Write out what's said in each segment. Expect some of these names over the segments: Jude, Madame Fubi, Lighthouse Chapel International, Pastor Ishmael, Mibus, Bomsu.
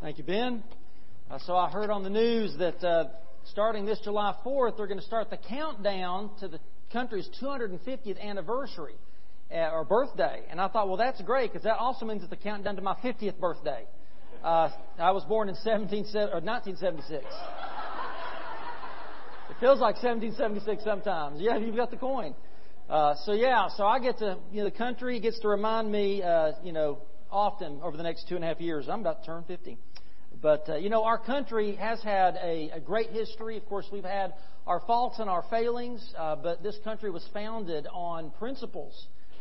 Thank you, Ben. So I heard on the news that starting this July 4th, they're going to start the countdown to the country's 250th anniversary or birthday. And I thought, well, that's great because that also means it's the countdown to my 50th birthday. I was born in 1976. It feels like 1776 sometimes. Yeah, you've got the coin. So I get to, the country gets to remind me, often over the next 2.5 years. I'm about to turn 50. But, our country has had a great history. Of course, we've had our faults and our failings, but this country was founded on principles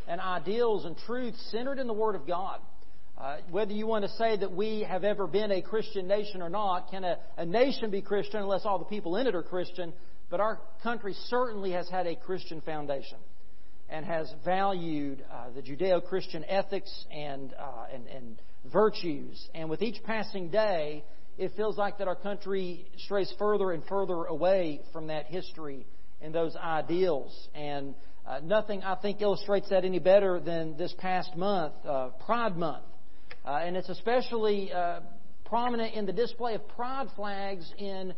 and ideals and truths centered in the Word of God. Whether you want to say that we have ever been a Christian nation or not, can a nation be Christian unless all the people in it are Christian? But our country certainly has had a Christian foundation and has valued the Judeo-Christian ethics and virtues. And with each passing day, it feels like that our country strays further and further away from that history and those ideals. And nothing, I think, illustrates that any better than this past month, Pride Month. And it's especially prominent in the display of pride flags in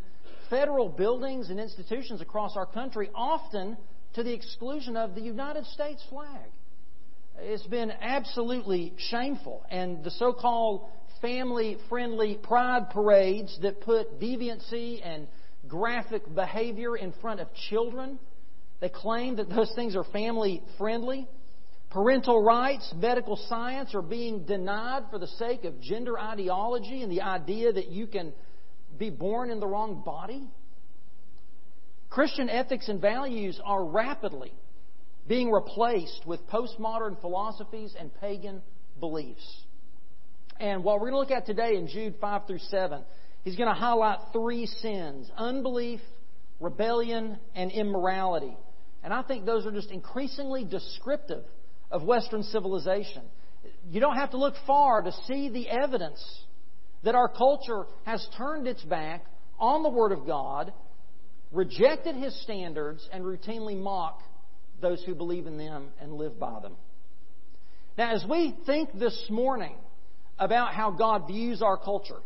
federal buildings and institutions across our country, often to the exclusion of the United States flag. It's been absolutely shameful. And the so-called family-friendly pride parades that put deviancy and graphic behavior in front of children, they claim that those things are family-friendly. Parental rights, medical science are being denied for the sake of gender ideology and the idea that you can be born in the wrong body. Christian ethics and values are rapidly being replaced with postmodern philosophies and pagan beliefs. And what we're going to look at today in Jude 5 through 7, he's going to highlight three sins: unbelief, rebellion, and immorality. And I think those are just increasingly descriptive of Western civilization. You don't have to look far to see the evidence that our culture has turned its back on the Word of God, rejected His standards, and routinely mock those who believe in them and live by them. Now, as we think this morning about how God views our culture,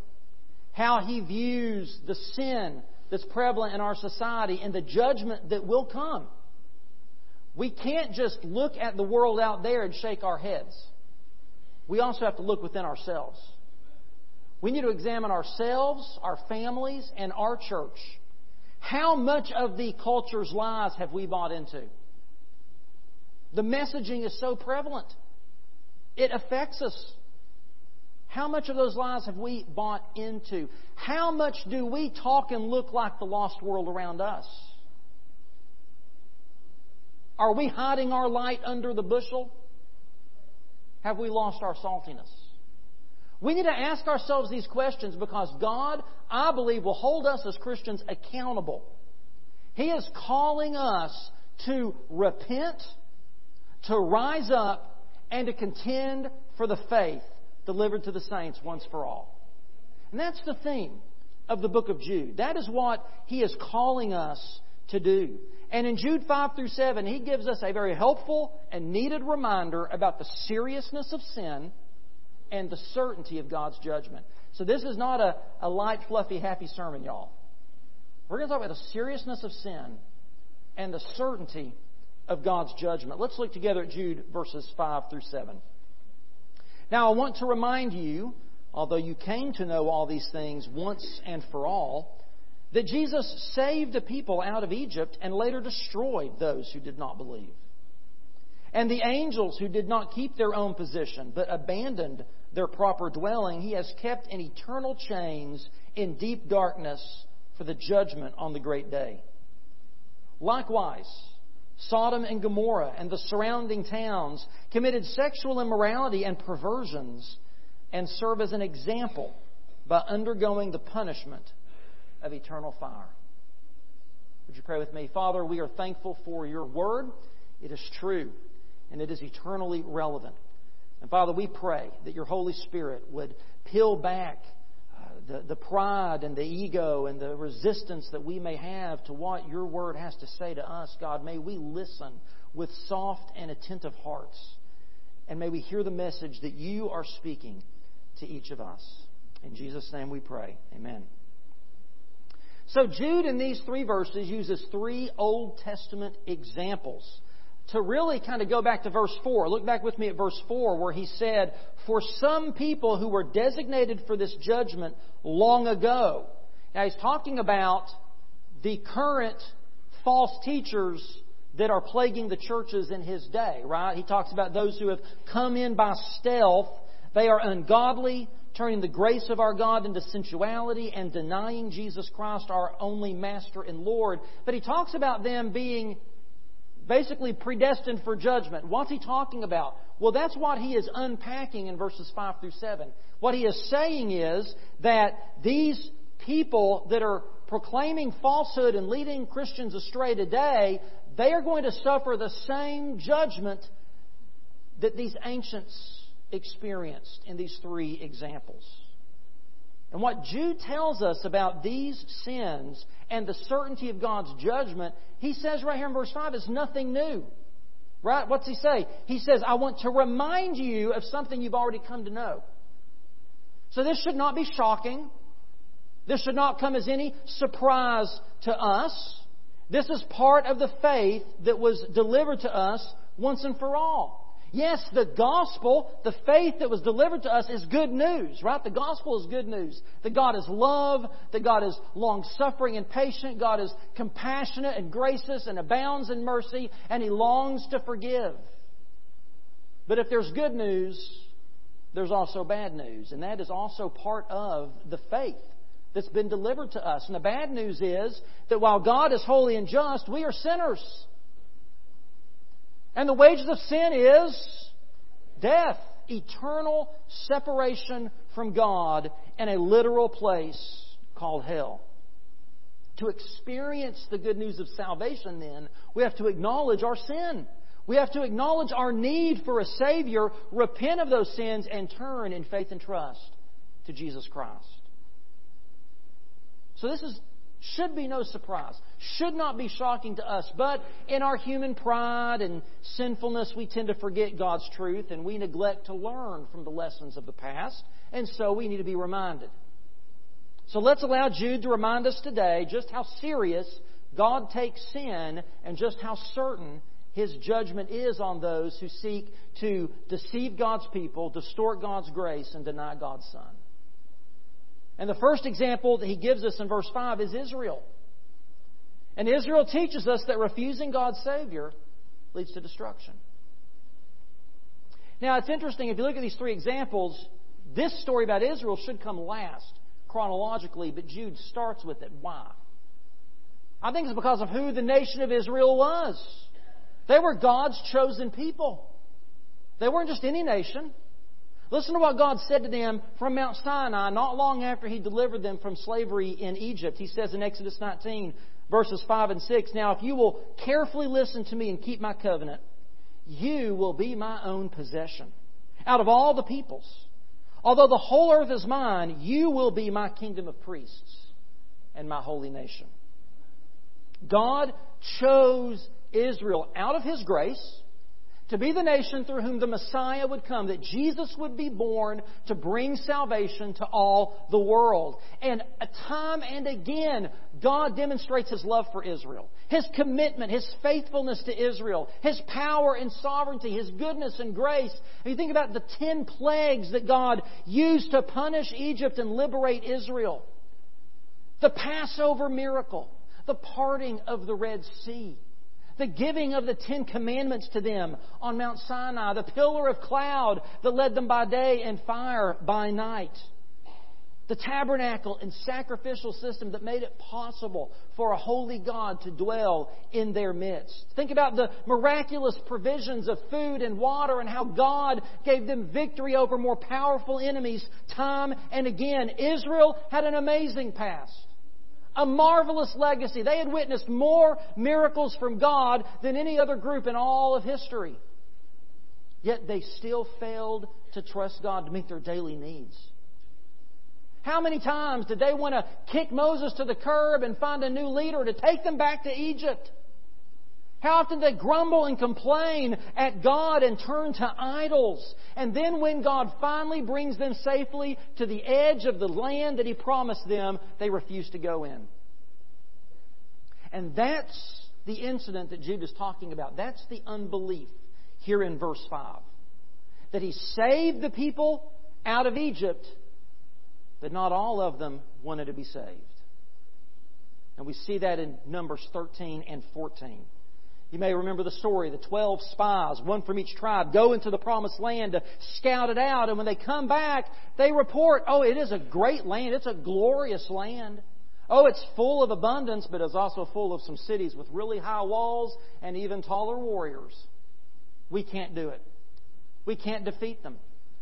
how He views the sin that's prevalent in our society and the judgment that will come, we can't just look at the world out there and shake our heads. We also have to look within ourselves. We need to examine ourselves, our families, and our church. How much of the culture's lies have we bought into? The messaging is so prevalent. It affects us. How much of those lies have we bought into? How much do we talk and look like the lost world around us? Are we hiding our light under the bushel? Have we lost our saltiness? We need to ask ourselves these questions because God, I believe, will hold us as Christians accountable. He is calling us to repent, to rise up, and to contend for the faith delivered to the saints once for all. And that's the theme of the book of Jude. That is what He is calling us to do. And in Jude 5 through 7, he gives us a very helpful and needed reminder about the seriousness of sin and the certainty of God's judgment. So this is not a light, fluffy, happy sermon, y'all. We're going to talk about the seriousness of sin and the certainty of God's judgment. Let's look together at Jude verses 5 through 7. Now I want to remind you, although you came to know all these things once and for all, that Jesus saved the people out of Egypt and later destroyed those who did not believe. And the angels who did not keep their own position but abandoned their proper dwelling, He has kept in eternal chains in deep darkness for the judgment on the great day. Likewise, Sodom and Gomorrah and the surrounding towns committed sexual immorality and perversions and serve as an example by undergoing the punishment of eternal fire. Would you pray with me? Father, we are thankful for Your Word. It is true, and it is eternally relevant. And Father, we pray that Your Holy Spirit would peel back the pride and the ego and the resistance that we may have to what Your Word has to say to us. God, may we listen with soft and attentive hearts, and may we hear the message that You are speaking to each of us. In Jesus' name we pray. Amen. So Jude in these three verses uses three Old Testament examples to really kind of go back to verse 4. Look back with me at verse 4 where he said, "For some people who were designated for this judgment long ago." Now he's talking about the current false teachers that are plaguing the churches in his day, right? He talks about those who have come in by stealth. They are ungodly, turning the grace of our God into sensuality and denying Jesus Christ, our only Master and Lord. But he talks about them being basically predestined for judgment. What's he talking about? Well, that's what he is unpacking in verses 5 through 7. What he is saying is that these people that are proclaiming falsehood and leading Christians astray today, they are going to suffer the same judgment that these ancients experienced in these three examples. And what Jude tells us about these sins and the certainty of God's judgment, he says right here in verse 5, is nothing new. Right? What's he say? He says, I want to remind you of something you've already come to know. So this should not be shocking. This should not come as any surprise to us. This is part of the faith that was delivered to us once and for all. Yes, the gospel, the faith that was delivered to us is good news, right? The gospel is good news. That God is love, that God is long-suffering and patient, God is compassionate and gracious and abounds in mercy, and He longs to forgive. But if there's good news, there's also bad news, and that is also part of the faith that's been delivered to us. And the bad news is that while God is holy and just, we are sinners. And the wages of sin is death, eternal separation from God in a literal place called hell. To experience the good news of salvation, then, we have to acknowledge our sin. We have to acknowledge our need for a Savior, repent of those sins, and turn in faith and trust to Jesus Christ. So this should be no surprise, should not be shocking to us, but in our human pride and sinfulness, we tend to forget God's truth and we neglect to learn from the lessons of the past, and so we need to be reminded. So let's allow Jude to remind us today just how serious God takes sin and just how certain His judgment is on those who seek to deceive God's people, distort God's grace, and deny God's Son. And the first example that he gives us in verse 5 is Israel. And Israel teaches us that refusing God's Savior leads to destruction. Now, it's interesting, if you look at these three examples, this story about Israel should come last chronologically, but Jude starts with it. Why? I think it's because of who the nation of Israel was. They were God's chosen people. They weren't just any nation. Listen to what God said to them from Mount Sinai not long after He delivered them from slavery in Egypt. He says in Exodus 19, verses 5 and 6, "Now if you will carefully listen to me and keep my covenant, you will be my own possession out of all the peoples. Although the whole earth is mine, you will be my kingdom of priests and my holy nation." God chose Israel out of His grace to be the nation through whom the Messiah would come, that Jesus would be born to bring salvation to all the world. And time and again, God demonstrates His love for Israel, His commitment, His faithfulness to Israel, His power and sovereignty, His goodness and grace. If you think about the 10 plagues that God used to punish Egypt and liberate Israel, the Passover miracle, the parting of the Red Sea, the giving of the 10 commandments to them on Mount Sinai, the pillar of cloud that led them by day and fire by night, the tabernacle and sacrificial system that made it possible for a holy God to dwell in their midst. Think about the miraculous provisions of food and water and how God gave them victory over more powerful enemies time and again. Israel had an amazing past, a marvelous legacy. They had witnessed more miracles from God than any other group in all of history. Yet they still failed to trust God to meet their daily needs. How many times did they want to kick Moses to the curb and find a new leader to take them back to Egypt? How often they grumble and complain at God and turn to idols. And then when God finally brings them safely to the edge of the land that He promised them, they refuse to go in. And that's the incident that Jude is talking about. That's the unbelief here in verse 5. That He saved the people out of Egypt, but not all of them wanted to be saved. And we see that in Numbers 13 and 14. You may remember the story. The 12 spies, one from each tribe, go into the promised land to scout it out. And when they come back, they report, oh, it is a great land. It's a glorious land. Oh, it's full of abundance, but it's also full of some cities with really high walls and even taller warriors. We can't do it. We can't defeat them.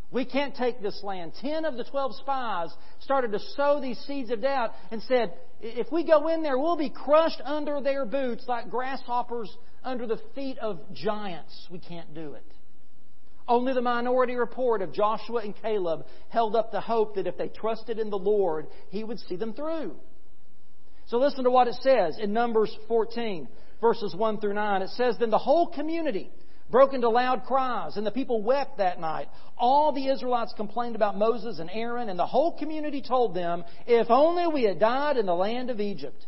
We can't take this land. 10 of the 12 spies started to sow these seeds of doubt and said, if we go in there, we'll be crushed under their boots like grasshoppers under the feet of giants. We can't do it. Only the minority report of Joshua and Caleb held up the hope that if they trusted in the Lord, He would see them through. So listen to what it says in Numbers 14, verses 1 through 9. It says, then the whole community broke into loud cries, and the people wept that night. All the Israelites complained about Moses and Aaron, and the whole community told them, if only we had died in the land of Egypt,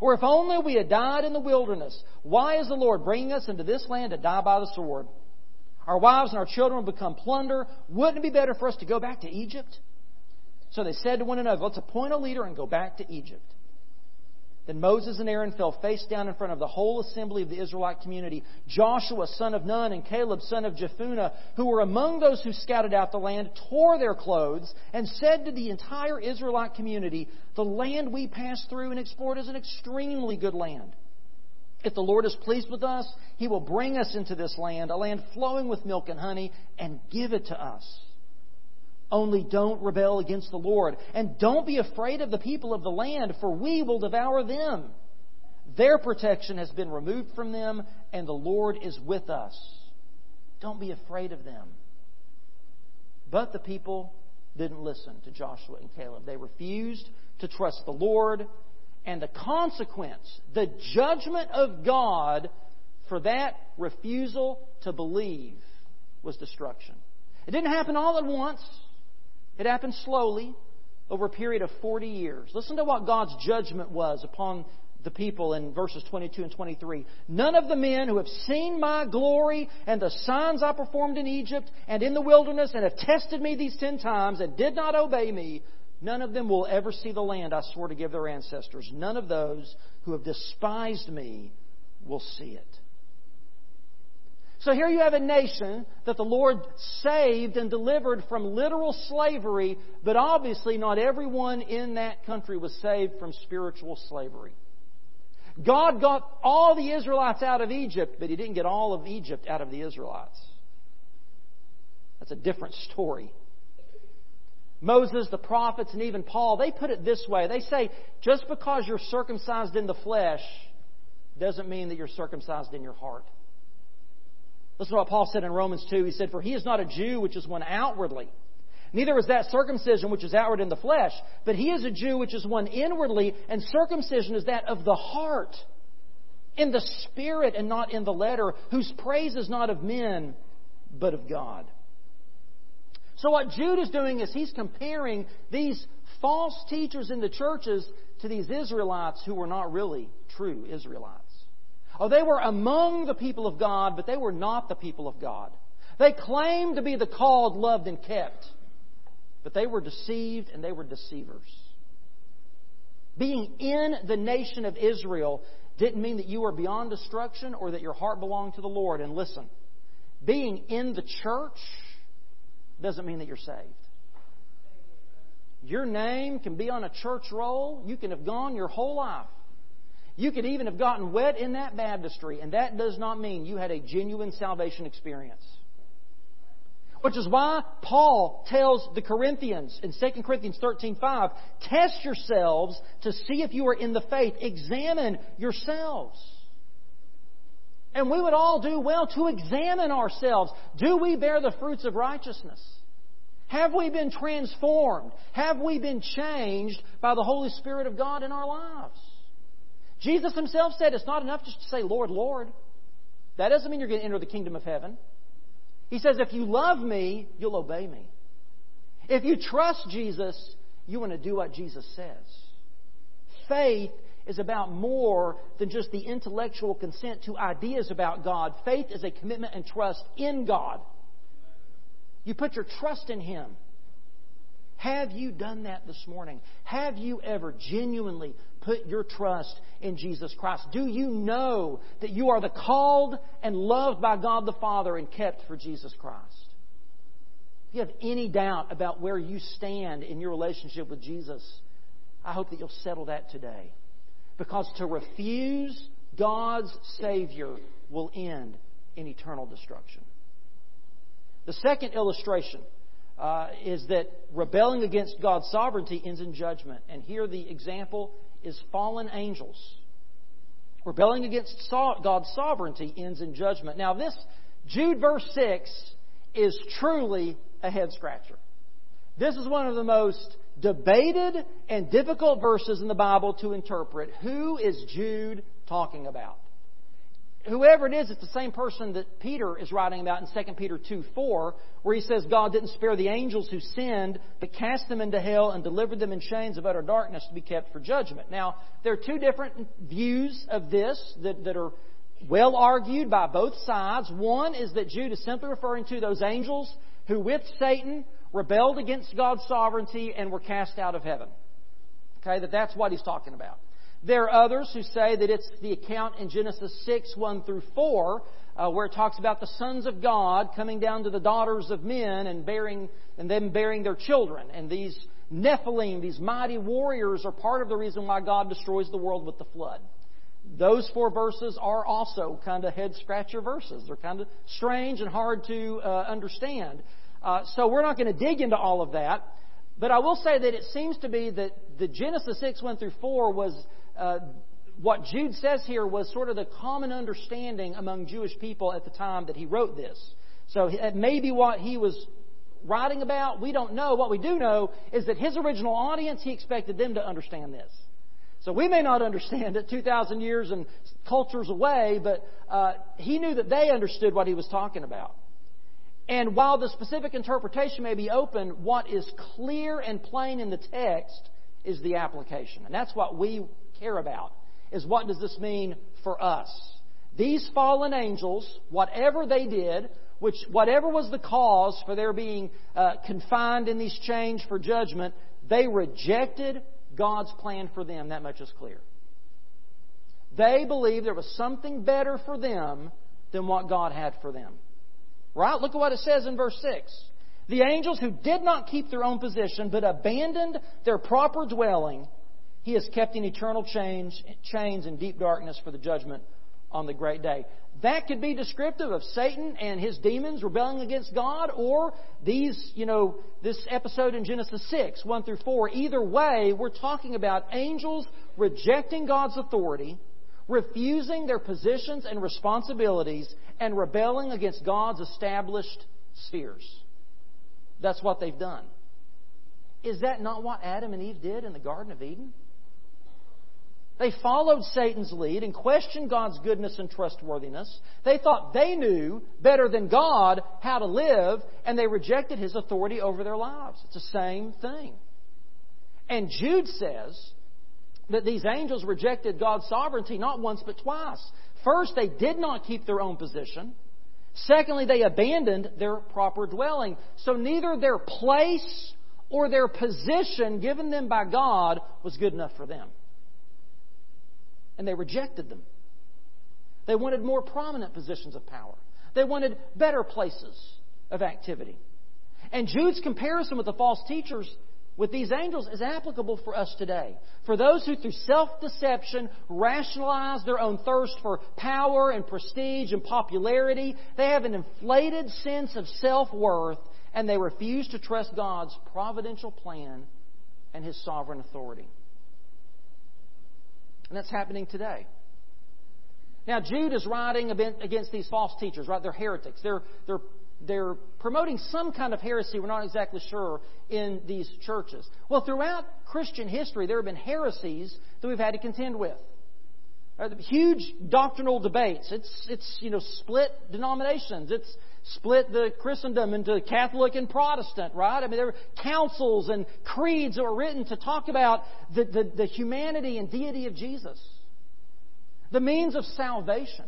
or if only we had died in the wilderness. Why is the Lord bringing us into this land to die by the sword? Our wives and our children will become plunder. Wouldn't it be better for us to go back to Egypt? So they said to one another, let's appoint a leader and go back to Egypt. Then Moses and Aaron fell face down in front of the whole assembly of the Israelite community. Joshua, son of Nun, and Caleb, son of Jephunneh, who were among those who scouted out the land, tore their clothes and said to the entire Israelite community, the land we passed through and explored is an extremely good land. If the Lord is pleased with us, He will bring us into this land, a land flowing with milk and honey, and give it to us. Only don't rebel against the Lord, and don't be afraid of the people of the land, for we will devour them. Their protection has been removed from them, and the Lord is with us. Don't be afraid of them. But the people didn't listen to Joshua and Caleb. They refused to trust the Lord, and the consequence, the judgment of God for that refusal to believe, was destruction. It didn't happen all at once. It happened slowly over a period of 40 years. Listen to what God's judgment was upon the people in verses 22 and 23. None of the men who have seen my glory and the signs I performed in Egypt and in the wilderness and have tested me these 10 times and did not obey me, none of them will ever see the land I swore to give their ancestors. None of those who have despised me will see it. So here you have a nation that the Lord saved and delivered from literal slavery, but obviously not everyone in that country was saved from spiritual slavery. God got all the Israelites out of Egypt, but He didn't get all of Egypt out of the Israelites. That's a different story. Moses, the prophets, and even Paul, they put it this way. They say, just because you're circumcised in the flesh doesn't mean that you're circumcised in your heart. Listen to what Paul said in Romans 2. He said, for he is not a Jew which is one outwardly, neither is that circumcision which is outward in the flesh, but he is a Jew which is one inwardly, and circumcision is that of the heart, in the spirit and not in the letter, whose praise is not of men, but of God. So what Jude is doing is he's comparing these false teachers in the churches to these Israelites who were not really true Israelites. Oh, they were among the people of God, but they were not the people of God. They claimed to be the called, loved, and kept, but they were deceived and they were deceivers. Being in the nation of Israel didn't mean that you were beyond destruction or that your heart belonged to the Lord. And listen, being in the church doesn't mean that you're saved. Your name can be on a church roll. You can have gone your whole life. You could even have gotten wet in that baptistry, and that does not mean you had a genuine salvation experience. Which is why Paul tells the Corinthians in 2 Corinthians 13:5, test yourselves to see if you are in the faith. Examine yourselves. And we would all do well to examine ourselves. Do we bear the fruits of righteousness? Have we been transformed? Have we been changed by the Holy Spirit of God in our lives? Jesus Himself said it's not enough just to say, Lord, Lord. That doesn't mean you're going to enter the kingdom of heaven. He says, if you love me, you'll obey me. If you trust Jesus, you want to do what Jesus says. Faith is about more than just the intellectual consent to ideas about God. Faith is a commitment and trust in God. You put your trust in Him. Have you done that this morning? Have you ever genuinely put your trust in Jesus Christ? Do you know that you are the called and loved by God the Father and kept for Jesus Christ? If you have any doubt about where you stand in your relationship with Jesus, I hope that you'll settle that today. Because to refuse God's Savior will end in eternal destruction. The second illustration is that rebelling against God's sovereignty ends in judgment. And here the example is fallen angels. Rebelling against God's sovereignty ends in judgment. Now this, Jude verse 6, is truly a head-scratcher. This is one of the most debated and difficult verses in the Bible to interpret. Who is Jude talking about? Whoever it is, it's the same person that Peter is writing about in 2 Peter 2:4, where he says God didn't spare the angels who sinned, but cast them into hell and delivered them in chains of utter darkness to be kept for judgment. Now, there are two different views of this that are well argued by both sides. One is that Jude is simply referring to those angels who with Satan rebelled against God's sovereignty and were cast out of heaven. Okay, that's what he's talking about. There are others who say that it's the account in Genesis 6:1-4, where it talks about the sons of God coming down to the daughters of men and them bearing their children. And these Nephilim, these mighty warriors, are part of the reason why God destroys the world with the flood. Those four verses are also kind of head-scratcher verses. They're kind of strange and hard to understand. So we're not going to dig into all of that. But I will say that it seems to be that the Genesis 6:1-4 was what Jude says here was sort of the common understanding among Jewish people at the time that he wrote this. So it may be what he was writing about. We don't know. What we do know is that his original audience, he expected them to understand this. So we may not understand it 2,000 years and cultures away, but he knew that they understood what he was talking about. And while the specific interpretation may be open, what is clear and plain in the text is the application. And that's what we care about, is what does this mean for us? These fallen angels, whatever they did, whatever was the cause for their being confined in these chains for judgment, they rejected God's plan for them. That much is clear. They believed there was something better for them than what God had for them. Right? Look at what it says in verse 6. The angels who did not keep their own position but abandoned their proper dwelling, He has kept in eternal chains in deep darkness for the judgment on the great day. That could be descriptive of Satan and his demons rebelling against God, or this episode in Genesis 6:1-4. Either way, we're talking about angels rejecting God's authority, refusing their positions and responsibilities, and rebelling against God's established spheres. That's what they've done. Is that not what Adam and Eve did in the Garden of Eden? They followed Satan's lead and questioned God's goodness and trustworthiness. They thought they knew better than God how to live, and they rejected His authority over their lives. It's the same thing. And Jude says that these angels rejected God's sovereignty not once but twice. First, they did not keep their own position. Secondly, they abandoned their proper dwelling. So neither their place or their position given them by God was good enough for them. And they rejected them. They wanted more prominent positions of power. They wanted better places of activity. And Jude's comparison with the false teachers with these angels is applicable for us today. For those who through self-deception rationalize their own thirst for power and prestige and popularity, they have an inflated sense of self-worth, and they refuse to trust God's providential plan and His sovereign authority. And that's happening today. Now, Jude is writing against these false teachers, right? They're heretics. They're promoting some kind of heresy. We're not exactly sure in these churches. Well, throughout Christian history, there have been heresies that we've had to contend with. Huge doctrinal debates. It's split denominations. It's split the Christendom into Catholic and Protestant, right? I mean, there were councils and creeds that were written to talk about the humanity and deity of Jesus, the means of salvation,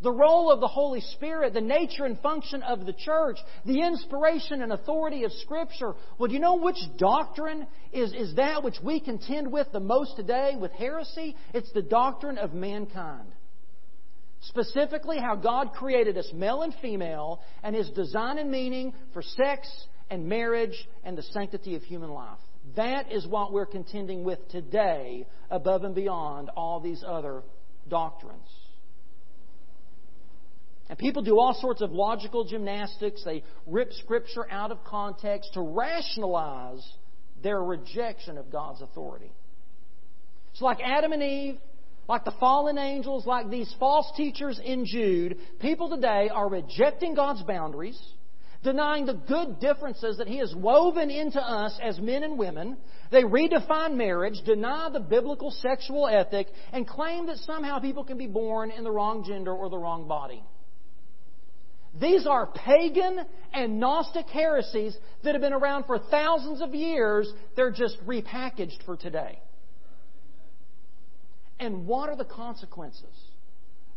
the role of the Holy Spirit, the nature and function of the church, the inspiration and authority of Scripture. Well, do you know which doctrine is that which we contend with the most today with heresy? It's the doctrine of mankind. Specifically, how God created us male and female and His design and meaning for sex and marriage and the sanctity of human life. That is what we're contending with today above and beyond all these other doctrines. And people do all sorts of logical gymnastics. They rip Scripture out of context to rationalize their rejection of God's authority. So like Adam and Eve, like the fallen angels, like these false teachers in Jude, people today are rejecting God's boundaries, denying the good differences that He has woven into us as men and women. They redefine marriage, deny the biblical sexual ethic, and claim that somehow people can be born in the wrong gender or the wrong body. These are pagan and Gnostic heresies that have been around for thousands of years. They're just repackaged for today. And what are the consequences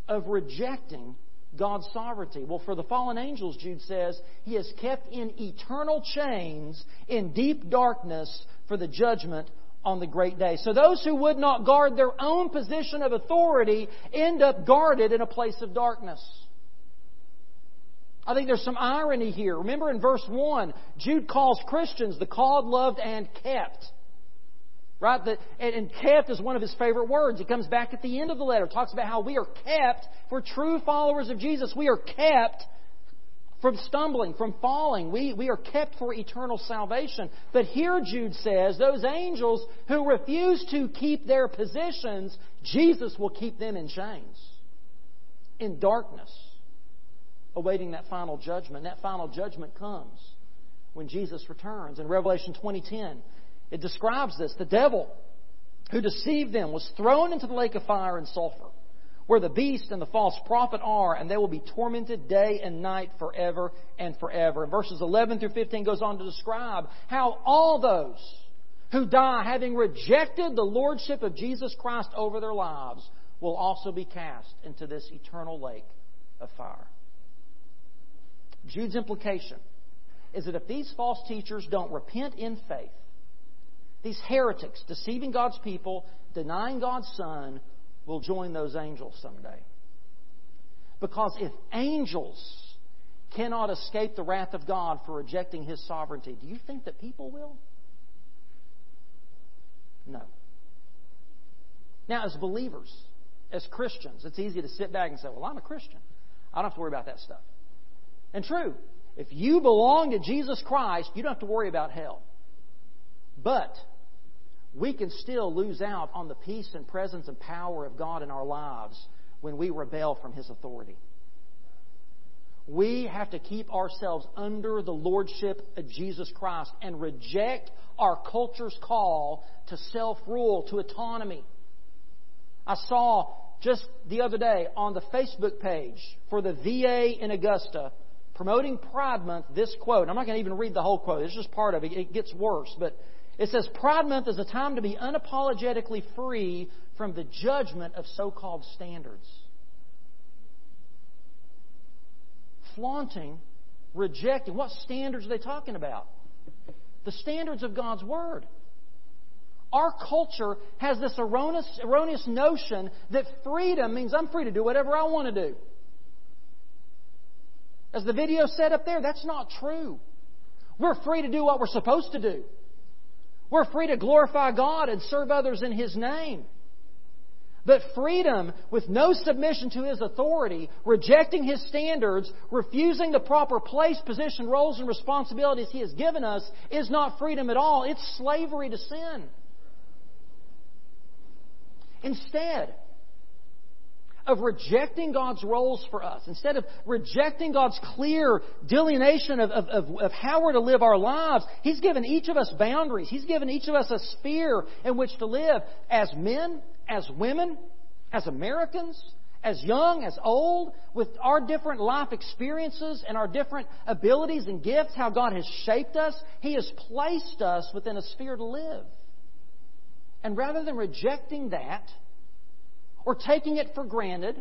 of rejecting God's sovereignty? Well, for the fallen angels, Jude says, He is kept in eternal chains in deep darkness for the judgment on the great day. So those who would not guard their own position of authority end up guarded in a place of darkness. I think there's some irony here. Remember in verse 1, Jude calls Christians the called, loved, and kept. Right? And kept is one of his favorite words. He comes back at the end of the letter, talks about how we are kept. If we're true followers of Jesus, we are kept from stumbling, from falling. We are kept for eternal salvation. But here Jude says, those angels who refuse to keep their positions, Jesus will keep them in chains, in darkness, awaiting that final judgment. That final judgment comes when Jesus returns. In Revelation 20:10, it describes this. The devil who deceived them was thrown into the lake of fire and sulfur, where the beast and the false prophet are, and they will be tormented day and night forever and forever. And verses 11 through 15 goes on to describe how all those who die having rejected the lordship of Jesus Christ over their lives will also be cast into this eternal lake of fire. Jude's implication is that if these false teachers don't repent in faith, these heretics, deceiving God's people, denying God's Son, will join those angels someday. Because if angels cannot escape the wrath of God for rejecting His sovereignty, do you think that people will? No. Now, as believers, as Christians, it's easy to sit back and say, well, I'm a Christian. I don't have to worry about that stuff. And true, if you belong to Jesus Christ, you don't have to worry about hell. But we can still lose out on the peace and presence and power of God in our lives when we rebel from His authority. We have to keep ourselves under the lordship of Jesus Christ and reject our culture's call to self-rule, to autonomy. I saw just the other day on the Facebook page for the VA in Augusta, promoting Pride Month, this quote. I'm not going to even read the whole quote. It's just part of it. It gets worse. But it says, Pride Month is a time to be unapologetically free from the judgment of so-called standards. Flaunting, rejecting. What standards are they talking about? The standards of God's Word. Our culture has this erroneous notion that freedom means I'm free to do whatever I want to do. As the video said up there, that's not true. We're free to do what we're supposed to do. We're free to glorify God and serve others in His name. But freedom with no submission to His authority, rejecting His standards, refusing the proper place, position, roles, and responsibilities He has given us is not freedom at all. It's slavery to sin. Instead of rejecting God's roles for us, instead of rejecting God's clear delineation of how we're to live our lives, He's given each of us boundaries. He's given each of us a sphere in which to live as men, as women, as Americans, as young, as old, with our different life experiences and our different abilities and gifts, how God has shaped us, He has placed us within a sphere to live. And rather than rejecting that, or taking it for granted,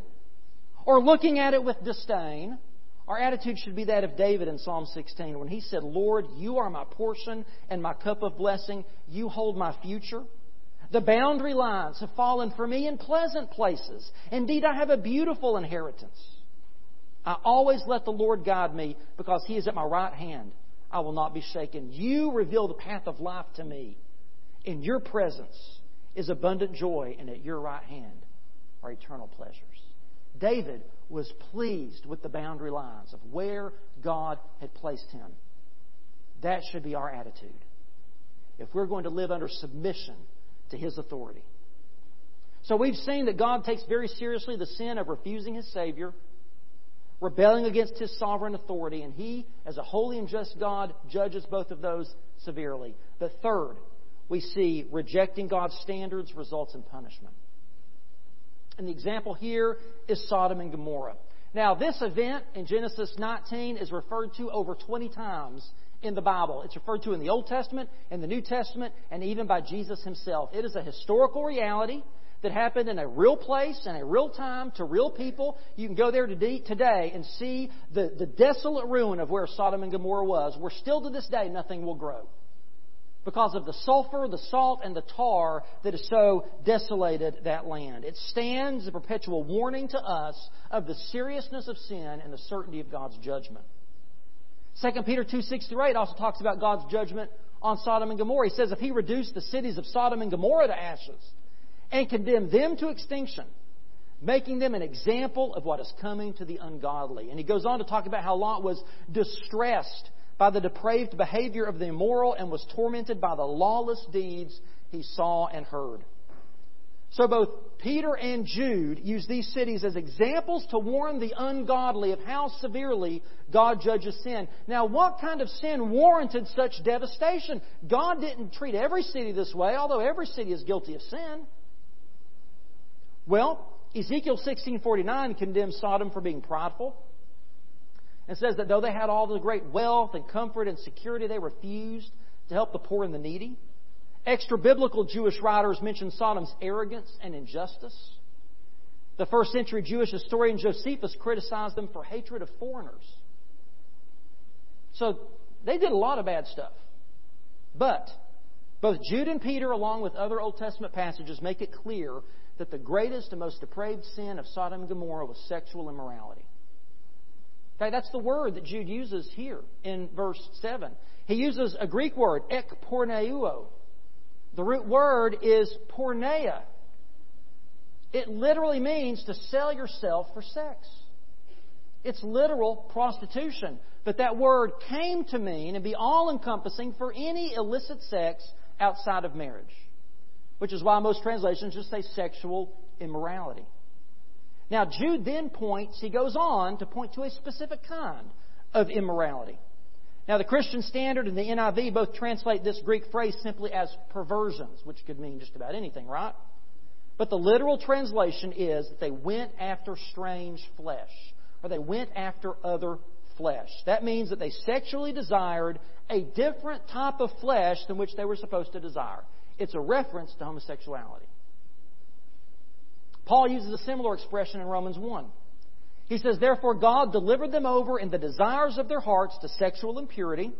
or looking at it with disdain, our attitude should be that of David in Psalm 16 when he said, "Lord, you are my portion and my cup of blessing. You hold my future. The boundary lines have fallen for me in pleasant places. Indeed, I have a beautiful inheritance. I always let the Lord guide me because He is at my right hand. I will not be shaken. You reveal the path of life to me. In your presence is abundant joy, and at your right hand are eternal pleasures." David was pleased with the boundary lines of where God had placed him. That should be our attitude if we're going to live under submission to His authority. So we've seen that God takes very seriously the sin of refusing His Savior, rebelling against His sovereign authority, and He, as a holy and just God, judges both of those severely. But third, we see rejecting God's standards results in punishment. And the example here is Sodom and Gomorrah. Now, this event in Genesis 19 is referred to over 20 times in the Bible. It's referred to in the Old Testament, in the New Testament, and even by Jesus Himself. It is a historical reality that happened in a real place, in a real time, to real people. You can go there today and see the desolate ruin of where Sodom and Gomorrah was, where still to this day nothing will grow, because of the sulfur, the salt, and the tar that has so desolated that land. It stands a perpetual warning to us of the seriousness of sin and the certainty of God's judgment. 2 Peter 2:6-8 also talks about God's judgment on Sodom and Gomorrah. He says, if He reduced the cities of Sodom and Gomorrah to ashes and condemned them to extinction, making them an example of what is coming to the ungodly. And he goes on to talk about how Lot was distressed by the depraved behavior of the immoral and was tormented by the lawless deeds he saw and heard. So both Peter and Jude use these cities as examples to warn the ungodly of how severely God judges sin. Now, what kind of sin warranted such devastation? God didn't treat every city this way, although every city is guilty of sin. Well, Ezekiel 16:49 condemns Sodom for being prideful. It says that though they had all the great wealth and comfort and security, they refused to help the poor and the needy. Extra-biblical Jewish writers mention Sodom's arrogance and injustice. The first-century Jewish historian Josephus criticized them for hatred of foreigners. So they did a lot of bad stuff. But both Jude and Peter, along with other Old Testament passages, make it clear that the greatest and most depraved sin of Sodom and Gomorrah was sexual immorality. Okay, that's the word that Jude uses here in verse 7. He uses a Greek word, ekporneuo. The root word is porneia. It literally means to sell yourself for sex. It's literal prostitution. But that word came to mean and be all-encompassing for any illicit sex outside of marriage, which is why most translations just say sexual immorality. Now, Jude then goes on to point to a specific kind of immorality. Now, the Christian Standard and the NIV both translate this Greek phrase simply as perversions, which could mean just about anything, right? But the literal translation is that they went after strange flesh, or they went after other flesh. That means that they sexually desired a different type of flesh than which they were supposed to desire. It's a reference to homosexuality. Paul uses a similar expression in Romans 1. He says, "Therefore God delivered them over in the desires of their hearts to sexual impurity,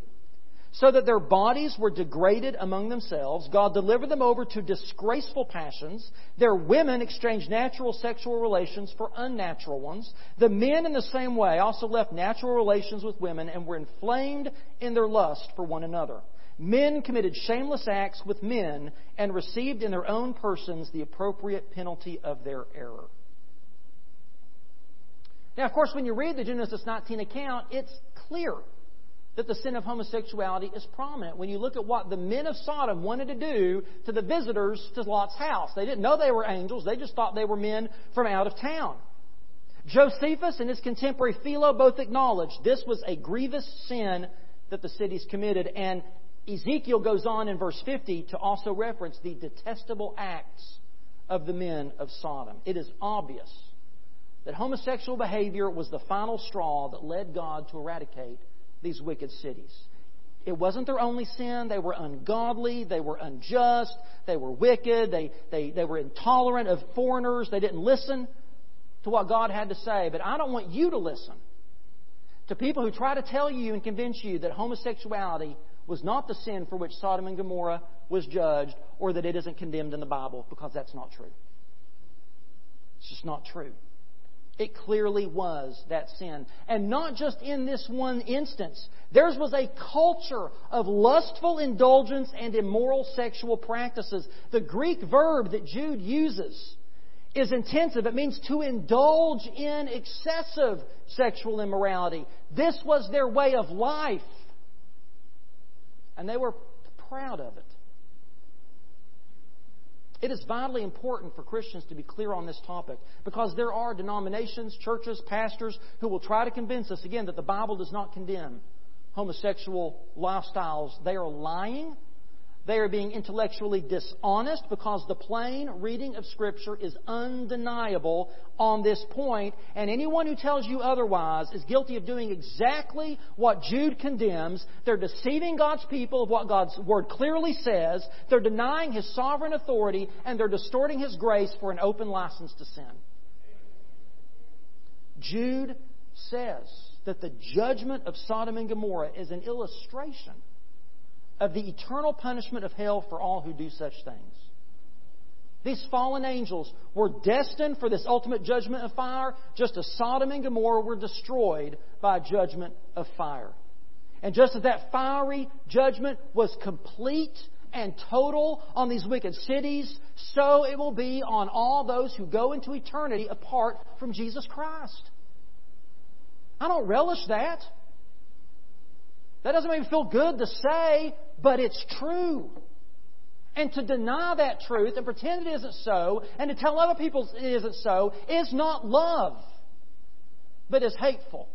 so that their bodies were degraded among themselves. God delivered them over to disgraceful passions. Their women exchanged natural sexual relations for unnatural ones. The men in the same way also left natural relations with women and were inflamed in their lust for one another. Men committed shameless acts with men and received in their own persons the appropriate penalty of their error." Now, of course, when you read the Genesis 19 account, it's clear that the sin of homosexuality is prominent. When you look at what the men of Sodom wanted to do to the visitors to Lot's house, they didn't know they were angels. They just thought they were men from out of town. Josephus and his contemporary Philo both acknowledged this was a grievous sin that the cities committed, and Ezekiel goes on in verse 50 to also reference the detestable acts of the men of Sodom. It is obvious that homosexual behavior was the final straw that led God to eradicate these wicked cities. It wasn't their only sin. They were ungodly. They were unjust. They were wicked. They were intolerant of foreigners. They didn't listen to what God had to say. But I don't want you to listen to people who try to tell you and convince you that homosexuality was not the sin for which Sodom and Gomorrah was judged, or that it isn't condemned in the Bible, because that's not true. It's just not true. It clearly was that sin. And not just in this one instance. Theirs was a culture of lustful indulgence and immoral sexual practices. The Greek verb that Jude uses is intensive. It means to indulge in excessive sexual immorality. This was their way of life. And they were proud of it. It is vitally important for Christians to be clear on this topic, because there are denominations, churches, pastors who will try to convince us again that the Bible does not condemn homosexual lifestyles. They are lying. They are being intellectually dishonest, because the plain reading of Scripture is undeniable on this point. And anyone who tells you otherwise is guilty of doing exactly what Jude condemns. They're deceiving God's people of what God's Word clearly says. They're denying His sovereign authority, and they're distorting His grace for an open license to sin. Jude says that the judgment of Sodom and Gomorrah is an illustration of the eternal punishment of hell for all who do such things. These fallen angels were destined for this ultimate judgment of fire, just as Sodom and Gomorrah were destroyed by judgment of fire. And just as that fiery judgment was complete and total on these wicked cities, so it will be on all those who go into eternity apart from Jesus Christ. I don't relish that. That doesn't make me feel good to say, but it's true. And to deny that truth and pretend it isn't so, and to tell other people it isn't so, is not love, but is hateful.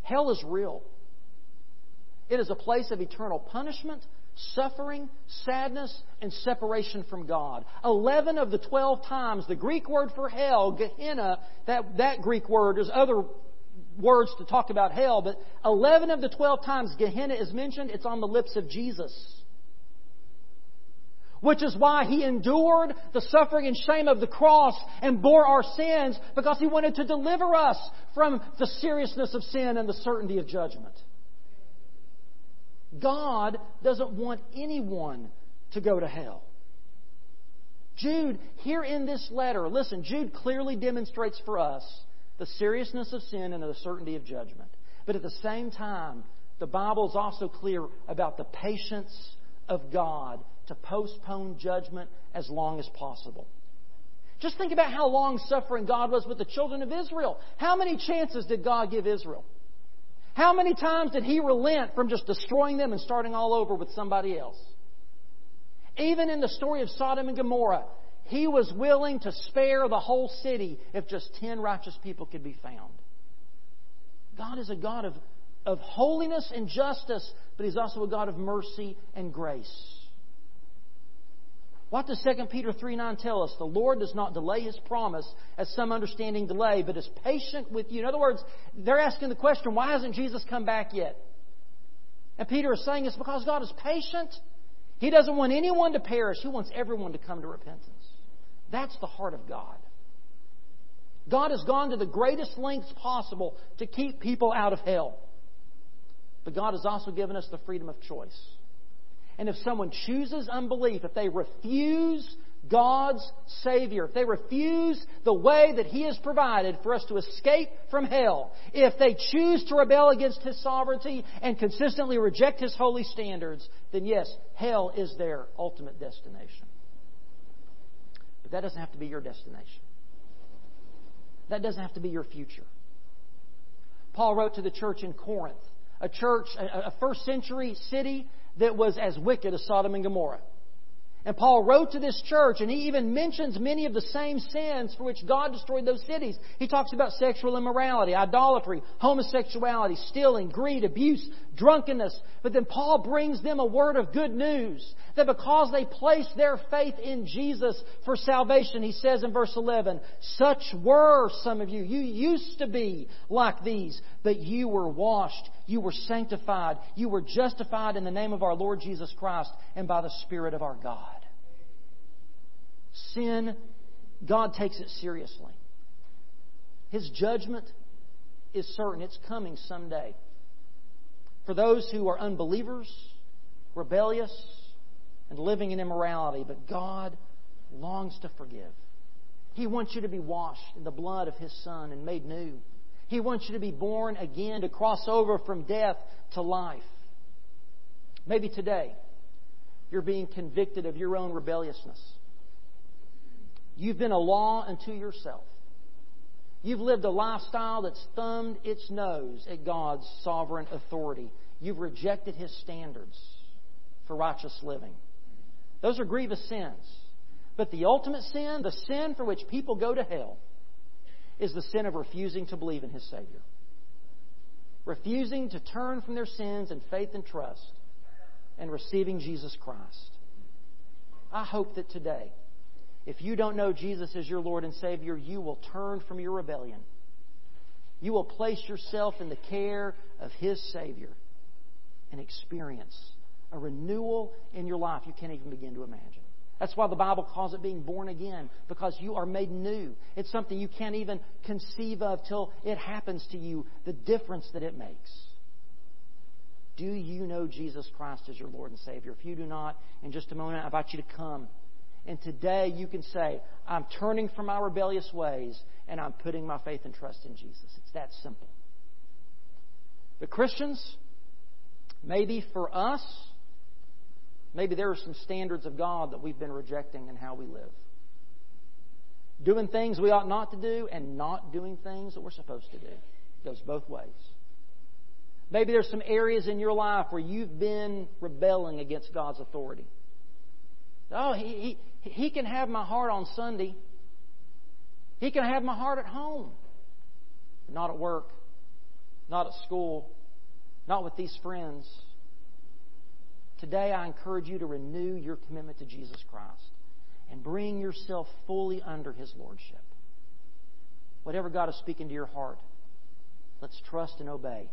Hell is real. It is a place of eternal punishment, suffering, sadness, and separation from God. 11 of the 12 times, the Greek word for hell, Gehenna, that Greek word, there's other words to talk about hell, but 11 of the 12 times Gehenna is mentioned, it's on the lips of Jesus. Which is why He endured the suffering and shame of the cross and bore our sins, because He wanted to deliver us from the seriousness of sin and the certainty of judgment. God doesn't want anyone to go to hell. Jude, here in this letter, listen, Jude clearly demonstrates for us the seriousness of sin and the certainty of judgment. But at the same time, the Bible is also clear about the patience of God to postpone judgment as long as possible. Just think about how long-suffering God was with the children of Israel. How many chances did God give Israel? How many times did He relent from just destroying them and starting all over with somebody else? Even in the story of Sodom and Gomorrah, He was willing to spare the whole city if just 10 righteous people could be found. God is a God of holiness and justice, but He's also a God of mercy and grace. What does 2 Peter 3:9 tell us? The Lord does not delay His promise, as some understanding delay, but is patient with you. In other words, they're asking the question, why hasn't Jesus come back yet? And Peter is saying it's because God is patient. He doesn't want anyone to perish. He wants everyone to come to repentance. That's the heart of God. God has gone to the greatest lengths possible to keep people out of hell. But God has also given us the freedom of choice. And if someone chooses unbelief, if they refuse God's Savior, if they refuse the way that He has provided for us to escape from hell, if they choose to rebel against His sovereignty and consistently reject His holy standards, then yes, hell is their ultimate destination. That doesn't have to be your destination. That doesn't have to be your future. Paul wrote to the church in Corinth, a church, a first century city that was as wicked as Sodom and Gomorrah. And Paul wrote to this church, and he even mentions many of the same sins for which God destroyed those cities. He talks about sexual immorality, idolatry, homosexuality, stealing, greed, abuse, drunkenness. But then Paul brings them a word of good news, that because they placed their faith in Jesus for salvation, he says in verse 11, "Such were some of you. You used to be like these, but you were washed, you were sanctified, you were justified in the name of our Lord Jesus Christ and by the Spirit of our God." Sin, God takes it seriously. His judgment is certain. It's coming someday. For those who are unbelievers, rebellious, and living in immorality, but God longs to forgive. He wants you to be washed in the blood of His Son and made new. He wants you to be born again, to cross over from death to life. Maybe today you're being convicted of your own rebelliousness. You've been a law unto yourself. You've lived a lifestyle that's thumbed its nose at God's sovereign authority. You've rejected His standards for righteous living. Those are grievous sins. But the ultimate sin, the sin for which people go to hell, is the sin of refusing to believe in His Savior. Refusing to turn from their sins in faith and trust and receiving Jesus Christ. I hope that today, if you don't know Jesus as your Lord and Savior, you will turn from your rebellion. You will place yourself in the care of His Savior and experience a renewal in your life you can't even begin to imagine. That's why the Bible calls it being born again, because you are made new. It's something you can't even conceive of till it happens to you, the difference that it makes. Do you know Jesus Christ as your Lord and Savior? If you do not, in just a moment, I invite you to come. And today you can say, I'm turning from my rebellious ways and I'm putting my faith and trust in Jesus. It's that simple. But Christians, maybe for us, maybe there are some standards of God that we've been rejecting in how we live. Doing things we ought not to do and not doing things that we're supposed to do. It goes both ways. Maybe there's some areas in your life where you've been rebelling against God's authority. Oh, he can have my heart on Sunday. He can have my heart at home. But not at work. Not at school. Not with these friends. Today I encourage you to renew your commitment to Jesus Christ and bring yourself fully under His Lordship. Whatever God is speaking to your heart, let's trust and obey.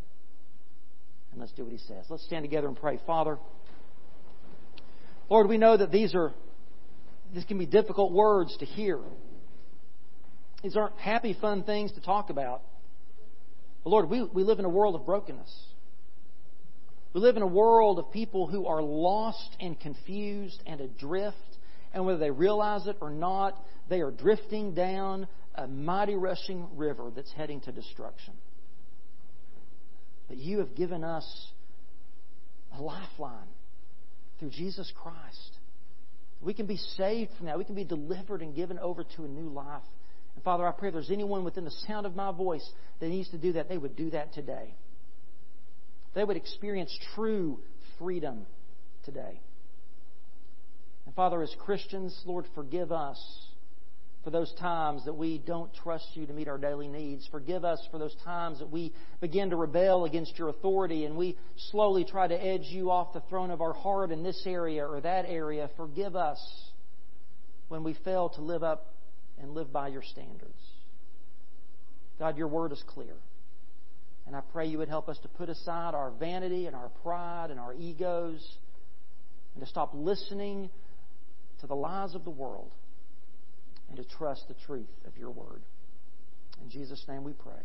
And let's do what He says. Let's stand together and pray. Father, Lord, we know that these can be difficult words to hear. These aren't happy, fun things to talk about. But Lord, we live in a world of brokenness. We live in a world of people who are lost and confused and adrift. And whether they realize it or not, they are drifting down a mighty rushing river that's heading to destruction. But You have given us a lifeline. Through Jesus Christ, we can be saved from that. We can be delivered and given over to a new life. And Father, I pray if there's anyone within the sound of my voice that needs to do that, they would do that today. They would experience true freedom today. And Father, as Christians, Lord, forgive us for those times that we don't trust You to meet our daily needs. Forgive us for those times that we begin to rebel against Your authority and we slowly try to edge You off the throne of our heart in this area or that area. Forgive us when we fail to live up and live by Your standards. God, Your Word is clear. And I pray You would help us to put aside our vanity and our pride and our egos and to stop listening to the lies of the world and to trust the truth of Your Word. In Jesus' name we pray.